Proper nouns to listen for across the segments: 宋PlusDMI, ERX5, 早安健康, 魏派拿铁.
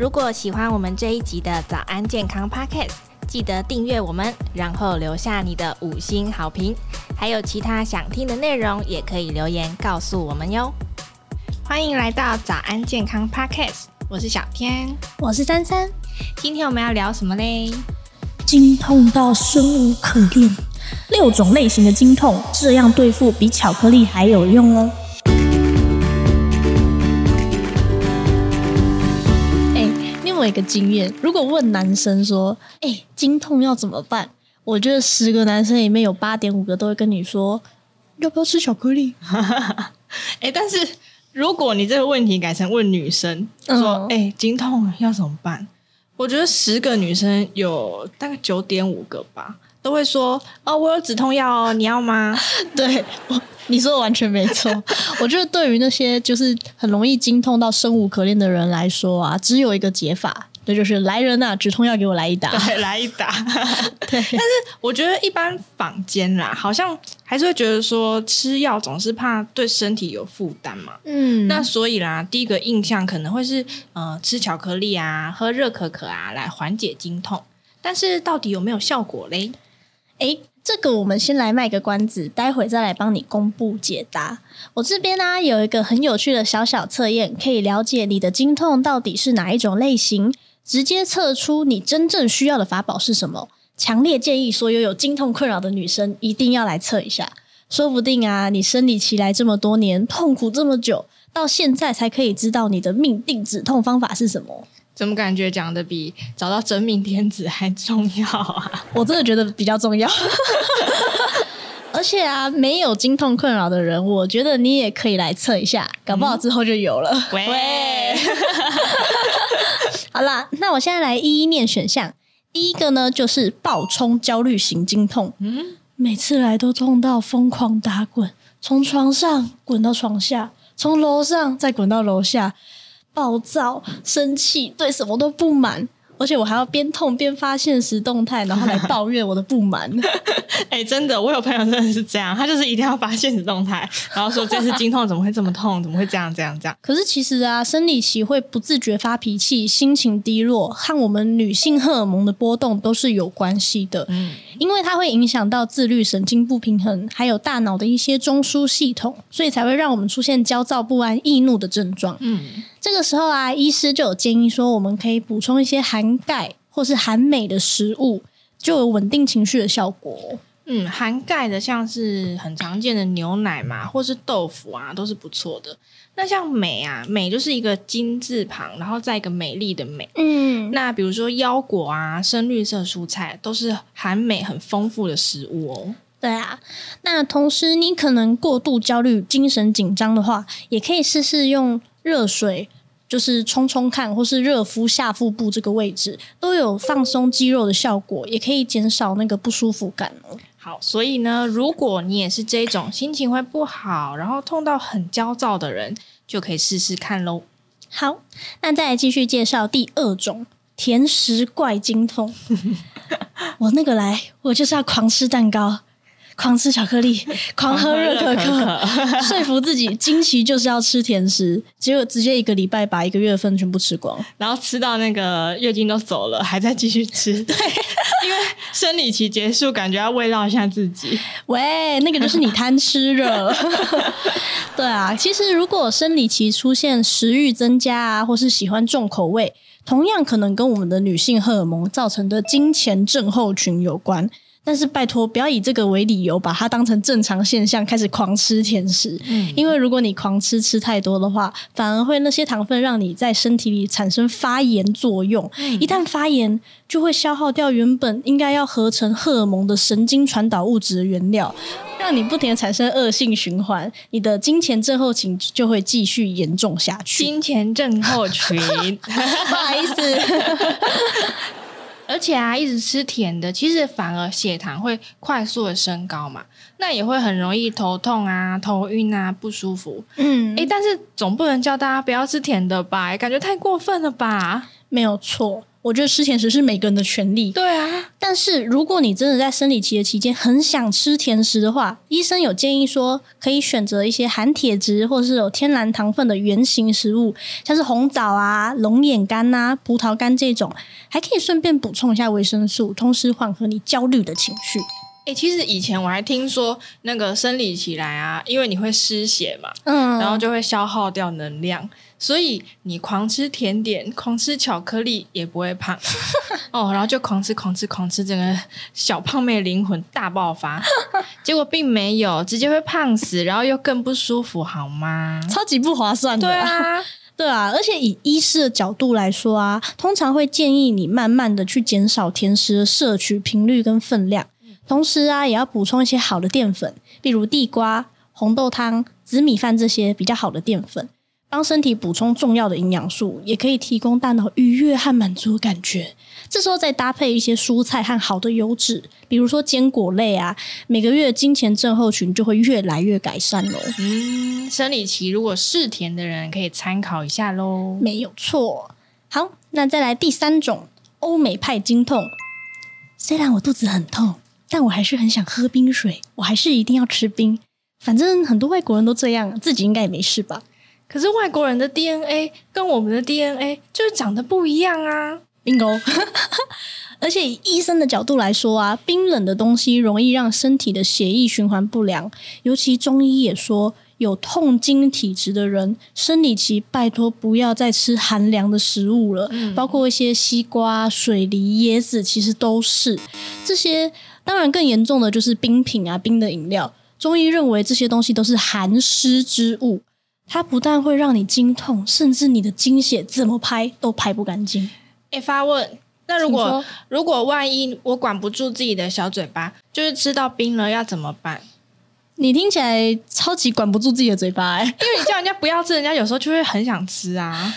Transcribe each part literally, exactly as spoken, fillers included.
如果喜欢我们这一集的早安健康 Podcast， 记得订阅我们，然后留下你的五星好评。还有其他想听的内容，也可以留言告诉我们哟。欢迎来到早安健康 Podcast， 我是小天，我是珊珊。今天我们要聊什么嘞？经痛到生无可恋，六种类型的经痛，这样对付比巧克力还有用哦。我有一个经验，如果问男生说哎、欸，经痛要怎么办，我觉得十个男生里面有 八点五 个都会跟你说要不要吃巧克力、欸、但是如果你这个问题改成问女生说哎、欸，经痛要怎么办，我觉得十个女生有大概 九点五 个吧都会说哦，我有止痛药哦，你要吗？对，我你说的完全没错。我觉得对于那些就是很容易经痛到生无可恋的人来说啊，只有一个解法，那就是来人啊，止痛药给我来一打，对，来一打。对，但是我觉得一般坊间啦，好像还是会觉得说吃药总是怕对身体有负担嘛。嗯，那所以啦，第一个印象可能会是呃吃巧克力啊，喝热可可啊，来缓解经痛。但是到底有没有效果嘞？诶，这个我们先来卖个关子，待会再来帮你公布解答。我这边呢、啊、有一个很有趣的小小测验，可以了解你的经痛到底是哪一种类型，直接测出你真正需要的法宝是什么。强烈建议所有有经痛困扰的女生一定要来测一下，说不定啊你生理期来这么多年，痛苦这么久，到现在才可以知道你的命定止痛方法是什么。怎么感觉讲的比找到真命天子还重要啊？我真的觉得比较重要而且啊没有经痛困扰的人，我觉得你也可以来测一下，搞不好之后就有了、嗯、喂好啦，那我现在来一一念选项。第一个呢就是暴冲焦虑型经痛、嗯、每次来都痛到疯狂打滚，从床上滚到床下，从楼上再滚到楼下，暴躁生气，对什么都不满，而且我还要边痛边发现实动态，然后来抱怨我的不满哎、欸，真的我有朋友真的是这样，他就是一定要发现实动态，然后说这次经痛怎么会这么痛，怎么会这样这样这样。可是其实啊生理期会不自觉发脾气，心情低落和我们女性荷尔蒙的波动都是有关系的、嗯、因为它会影响到自律神经不平衡，还有大脑的一些中枢系统，所以才会让我们出现焦躁不安易怒的症状。嗯，这个时候啊医师就有建议说我们可以补充一些含钙或是含镁的食物，就有稳定情绪的效果。嗯，含钙的像是很常见的牛奶嘛，或是豆腐啊都是不错的。那像镁啊，镁就是一个金字旁然后再一个美丽的美。嗯，那比如说腰果啊深绿色蔬菜都是含镁很丰富的食物哦。对啊，那同时你可能过度焦虑精神紧张的话，也可以试试用热水就是冲冲看，或是热敷下腹部这个位置，都有放松肌肉的效果，也可以减少那个不舒服感哦。好，所以呢如果你也是这种心情会不好然后痛到很焦躁的人，就可以试试看咯。好，那再来继续介绍第二种甜食怪经痛我那个来我就是要狂吃蛋糕，狂吃巧克力，狂喝热可可说服自己经期就是要吃甜食，结果直接一个礼拜把一个月份全部吃光，然后吃到那个月经都走了还在继续吃对，因为生理期结束感觉要慰劳一下自己。喂，那个就是你贪吃了对啊，其实如果生理期出现食欲增加啊，或是喜欢重口味，同样可能跟我们的女性荷尔蒙造成的经前症候群有关，但是拜托不要以这个为理由把它当成正常现象开始狂吃甜食、嗯、因为如果你狂吃吃太多的话，反而会那些糖分让你在身体里产生发炎作用、嗯、一旦发炎就会消耗掉原本应该要合成荷尔蒙的神经传导物质的原料，让你不停地产生恶性循环，你的经前症候群就会继续严重下去。经前症候群不好意思而且啊一直吃甜的，其实反而血糖会快速的升高嘛，那也会很容易头痛啊头晕啊不舒服。嗯，诶，但是总不能叫大家不要吃甜的吧，感觉太过分了吧。没有错，我觉得吃甜食是每个人的权利。对啊，但是如果你真的在生理期的期间很想吃甜食的话，医生有建议说可以选择一些含铁质或是有天然糖分的原型食物，像是红枣啊、龙眼干啊、葡萄干这种，还可以顺便补充一下维生素，同时缓和你焦虑的情绪。欸，其实以前我还听说那个生理期来啊，因为你会失血嘛，嗯，然后就会消耗掉能量，所以你狂吃甜点狂吃巧克力也不会胖哦，然后就狂吃狂吃狂吃，整个小胖妹灵魂大爆发结果并没有，直接会胖死，然后又更不舒服好吗？超级不划算的。对啊对啊，而且以医师的角度来说啊，通常会建议你慢慢的去减少甜食的摄取频率跟分量，同时啊也要补充一些好的淀粉，比如地瓜、红豆汤、紫米饭这些比较好的淀粉，帮身体补充重要的营养素，也可以提供大脑愉悦和满足的感觉。这时候再搭配一些蔬菜和好的油脂，比如说坚果类啊，每个月的经前症候群就会越来越改善咯。嗯，生理期如果嗜甜的人可以参考一下咯。没有错。好，那再来第三种，欧美派经痛。虽然我肚子很痛，但我还是很想喝冰水，我还是一定要吃冰。反正很多外国人都这样，自己应该也没事吧。可是外国人的 D N A 跟我们的 D N A 就是长得不一样啊。Bingo 而且以医生的角度来说啊，冰冷的东西容易让身体的血液循环不良，尤其中医也说有痛经体质的人生理期拜托不要再吃寒凉的食物了，嗯，包括一些西瓜、水梨、椰子其实都是。这些当然更严重的就是冰品啊、冰的饮料，中医认为这些东西都是寒湿之物，它不但会让你经痛，甚至你的经血怎么排都排不干净。欸，发问，那如果如果万一我管不住自己的小嘴巴，就是吃到冰了要怎么办？你听起来超级管不住自己的嘴巴，欸，因为你叫人家不要吃，人家有时候就会很想吃啊。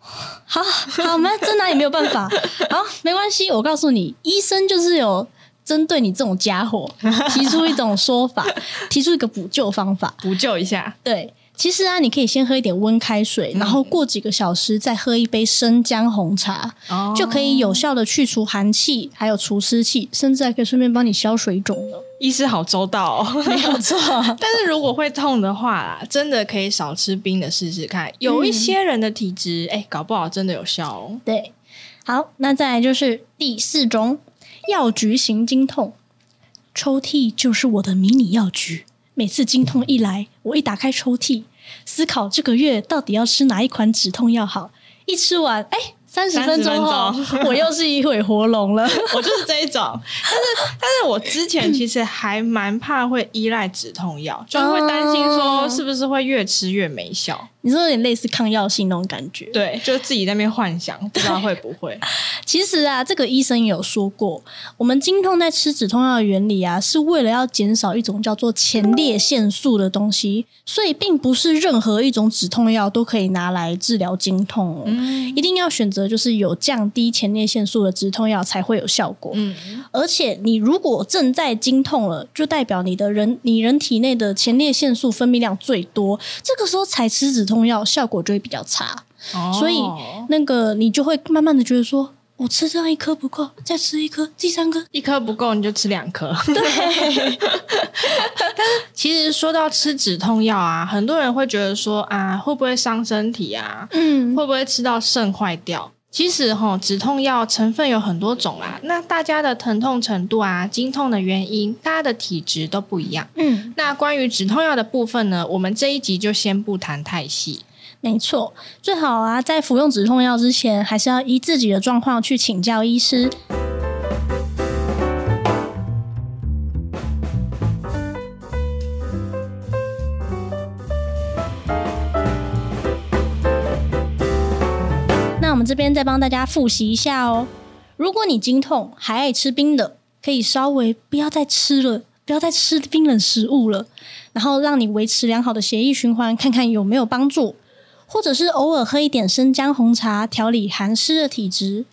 好好，我们真拿也没有办法。好，没关系，我告诉你，医生就是有针对你这种家伙提出一种说法提出一个补救方法，补救一下。对，其实啊，你可以先喝一点温开水，嗯，然后过几个小时再喝一杯生姜红茶，哦，就可以有效的去除寒气，还有除湿气，甚至还可以顺便帮你消水肿了。医师好周到哦，没有错。但是如果会痛的话啦，真的可以少吃冰的试试看。有一些人的体质，哎，嗯，搞不好真的有效哦。对，好，那再来就是第四种，药局型经痛。抽屉就是我的迷你药局。每次经痛一来，我一打开抽屉，思考这个月到底要吃哪一款止痛药好。一吃完，哎，三十分钟后，我又是一尾活龙了。我就是这一种，但是但是我之前其实还蛮怕会依赖止痛药，就会担心说是不是会越吃越没效。你说有点类似抗药性那种感觉。对，就自己在那边幻想不知道会不会。其实啊，这个医生也有说过，我们经痛在吃止痛药的原理啊，是为了要减少一种叫做前列腺素的东西，所以并不是任何一种止痛药都可以拿来治疗经痛哦，嗯，一定要选择就是有降低前列腺素的止痛药才会有效果。嗯，而且你如果正在经痛了，就代表你的人你人体内的前列腺素分泌量最多，这个时候才吃止痛药效果就会比较差，哦，所以那个你就会慢慢的觉得说，我吃这样一颗不够，再吃一颗，第三颗，一颗不够你就吃两颗。对。但是其实说到吃止痛药啊，很多人会觉得说啊，会不会伤身体啊？嗯，会不会吃到肾坏掉？其实齁，止痛药成分有很多种啦，啊，那大家的疼痛程度啊、经痛的原因、大家的体质都不一样。嗯，那关于止痛药的部分呢，我们这一集就先不谈太细。没错，最好啊，在服用止痛药之前，还是要依自己的状况去请教医师。我们这边再帮大家复习一下哦。如果你经痛还爱吃冰的，可以稍微不要再吃了，不要再吃冰冷食物了，然后让你维持良好的血液循环，看看有没有帮助。或者是偶尔喝一点生姜红茶，调理寒湿的体质。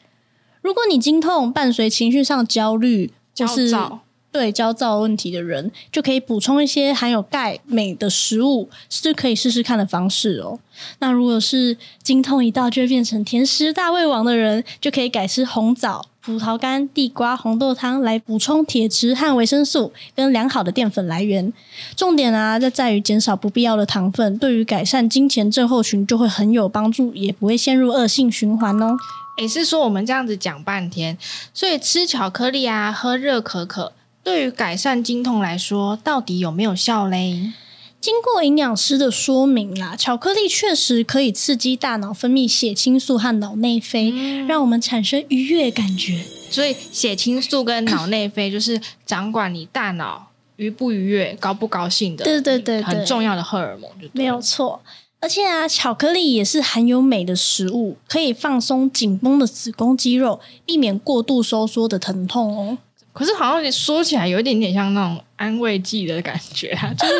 如果你经痛伴随情绪上焦虑，焦躁，对焦躁问题的人，就可以补充一些含有钙、镁的食物，是可以试试看的方式哦。那如果是经痛一到就会变成甜食大胃王的人，就可以改吃红枣、葡萄干、地瓜、红豆汤来补充铁质和维生素跟良好的淀粉来源。重点啊在于减少不必要的糖分，对于改善经前症候群就会很有帮助，也不会陷入恶性循环哦。也是说我们这样子讲半天，所以吃巧克力啊喝热可可对于改善经痛来说到底有没有效嘞？经过营养师的说明啦，巧克力确实可以刺激大脑分泌血清素和脑内啡、嗯、让我们产生愉悦感觉。所以血清素跟脑内啡就是掌管你大脑愉不愉悦高不高兴的，对对 对, 对很重要的荷尔蒙就对了，没有错。而且啊，巧克力也是含有镁的食物，可以放松紧绷的子宫肌肉，避免过度收缩的疼痛哦。可是好像说起来有一点点像那种安慰剂的感觉啊，就是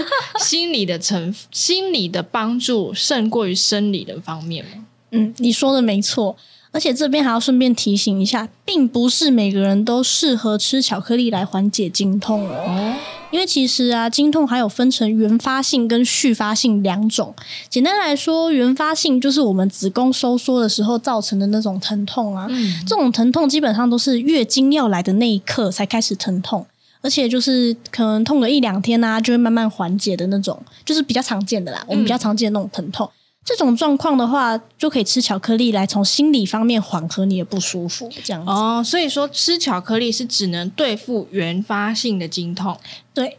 心理的成心理的帮助胜过于生理的方面嘛。嗯，你说的没错。而且这边还要顺便提醒一下，并不是每个人都适合吃巧克力来缓解经痛哦。哦因为其实啊，经痛还有分成原发性跟续发性两种。简单来说，原发性就是我们子宫收缩的时候造成的那种疼痛啊、嗯、这种疼痛基本上都是月经要来的那一刻才开始疼痛，而且就是可能痛个一两天啊就会慢慢缓解的那种，就是比较常见的啦、嗯、我们比较常见的那种疼痛。这种状况的话就可以吃巧克力来从心理方面缓和你的不舒服这样子哦。所以说吃巧克力是只能对付原发性的经痛，对。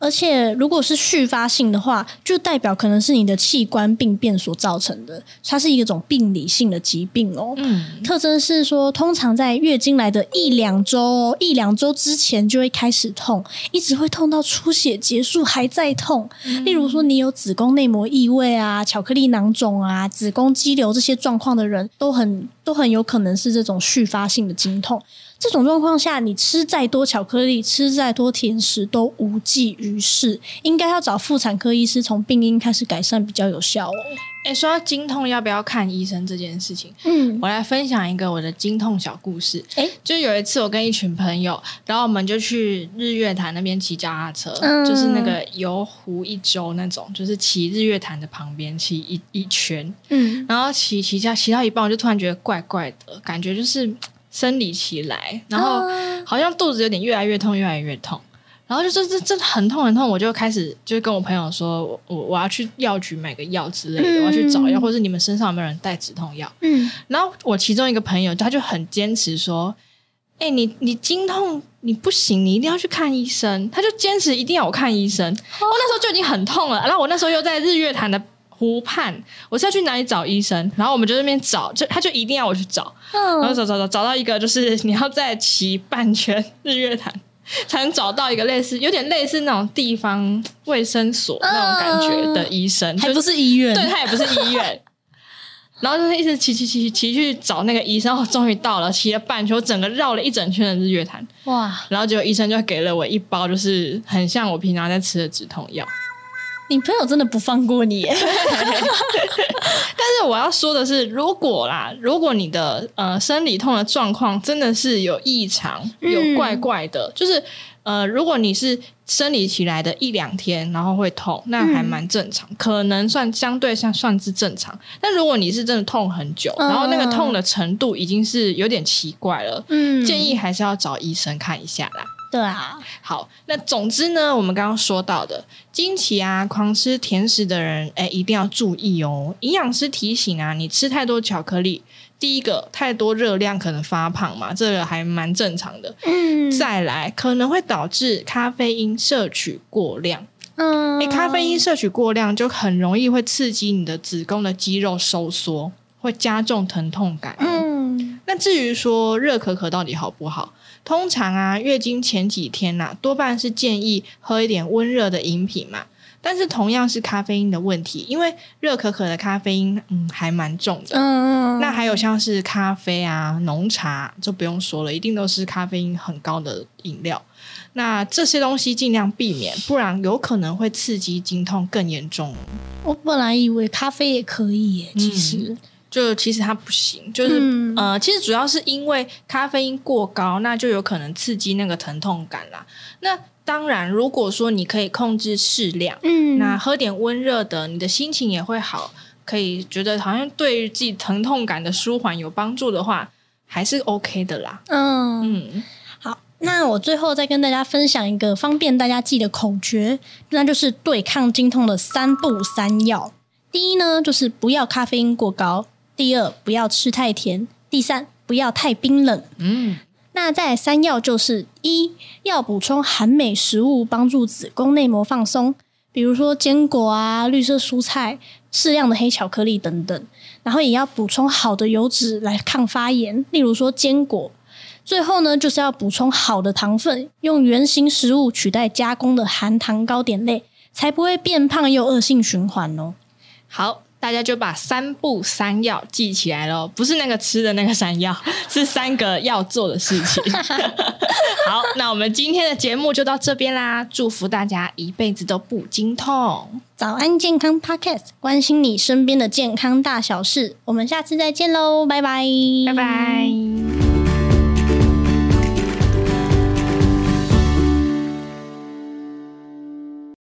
而且如果是续发性的话，就代表可能是你的器官病变所造成的，它是一种病理性的疾病哦、嗯、特征是说通常在月经来的一两周、哦、一两周之前就会开始痛，一直会痛到出血结束还在痛、嗯、例如说你有子宫内膜异位啊、巧克力囊肿啊、子宫肌瘤这些状况的人都很都很有可能是这种续发性的经痛。这种状况下你吃再多巧克力、吃再多甜食都无济于事，应该要找妇产科医师从病因开始改善比较有效哦。欸、说到经痛要不要看医生这件事情，嗯，我来分享一个我的经痛小故事、欸、就有一次我跟一群朋友，然后我们就去日月潭那边骑脚踏车、嗯、就是那个游湖一周那种，就是骑日月潭的旁边骑 一, 一圈、嗯、然后骑骑下骑到一半我就突然觉得怪怪的感觉，就是生理期来，然后好像肚子有点越来越痛越来越痛，然后就是这这很痛很痛，我就开始就跟我朋友说我我要去药局买个药之类的、嗯、我要去找药，或是你们身上有没有人带止痛药。嗯，然后我其中一个朋友他就很坚持说哎、欸，你你经痛你不行，你一定要去看医生，他就坚持一定要我看医生、哦、我那时候就已经很痛了，然后我那时候又在日月潭的湖畔，我是要去哪里找医生，然后我们就在那边找，就他就一定要我去找、嗯、然后找找找找到一个就是你要再骑半圈日月潭才能找到一个类似有点类似那种地方卫生所那种感觉的医生、嗯、还不是医院，对，他也不是医院然后就是一直骑骑骑骑去找那个医生，我终于到了，骑了半圈，我整个绕了一整圈的日月潭，哇！然后结果医生就给了我一包就是很像我平常在吃的止痛药。你朋友真的不放过你耶但是我要说的是，如果啦如果你的呃生理痛的状况真的是有异常、嗯、有怪怪的，就是呃如果你是生理期来的一两天然后会痛，那还蛮正常、嗯、可能算相对像算是正常。但如果你是真的痛很久、嗯、然后那个痛的程度已经是有点奇怪了，嗯，建议还是要找医生看一下啦。对啊，好，那总之呢，我们刚刚说到的经期啊狂吃甜食的人哎，一定要注意哦。营养师提醒啊，你吃太多巧克力，第一个太多热量可能发胖嘛，这个还蛮正常的。嗯，再来可能会导致咖啡因摄取过量。嗯，哎，咖啡因摄取过量就很容易会刺激你的子宫的肌肉收缩，会加重疼痛感。嗯，那至于说热可可到底好不好，通常啊月经前几天啊多半是建议喝一点温热的饮品嘛，但是同样是咖啡因的问题，因为热可可的咖啡因嗯还蛮重的。嗯，那还有像是咖啡啊浓茶就不用说了，一定都是咖啡因很高的饮料，那这些东西尽量避免，不然有可能会刺激经痛更严重。我本来以为咖啡也可以耶，其实、嗯就其实它不行，就是、嗯、呃，其实主要是因为咖啡因过高，那就有可能刺激那个疼痛感啦。那当然如果说你可以控制适量，嗯，那喝点温热的，你的心情也会好，可以觉得好像对于自己疼痛感的舒缓有帮助的话，还是 OK 的啦。嗯嗯，好，那我最后再跟大家分享一个方便大家记的口诀，那就是对抗经痛的三不三要。第一呢，就是不要咖啡因过高；第二，不要吃太甜；第三，不要太冰冷。嗯，那再来三要就是：一要补充含镁食物，帮助子宫内膜放松，比如说坚果啊、绿色蔬菜、适量的黑巧克力等等，然后也要补充好的油脂来抗发炎，例如说坚果。最后呢，就是要补充好的糖分，用原型食物取代加工的含糖糕点类，才不会变胖又恶性循环哦。好，大家就把三不三要记起来咯，不是那个吃的那个三要，是三个要做的事情。好，那我们今天的节目就到这边啦，祝福大家一辈子都不经痛。早安健康 Podcast， 关心你身边的健康大小事，我们下次再见咯，拜拜，拜拜。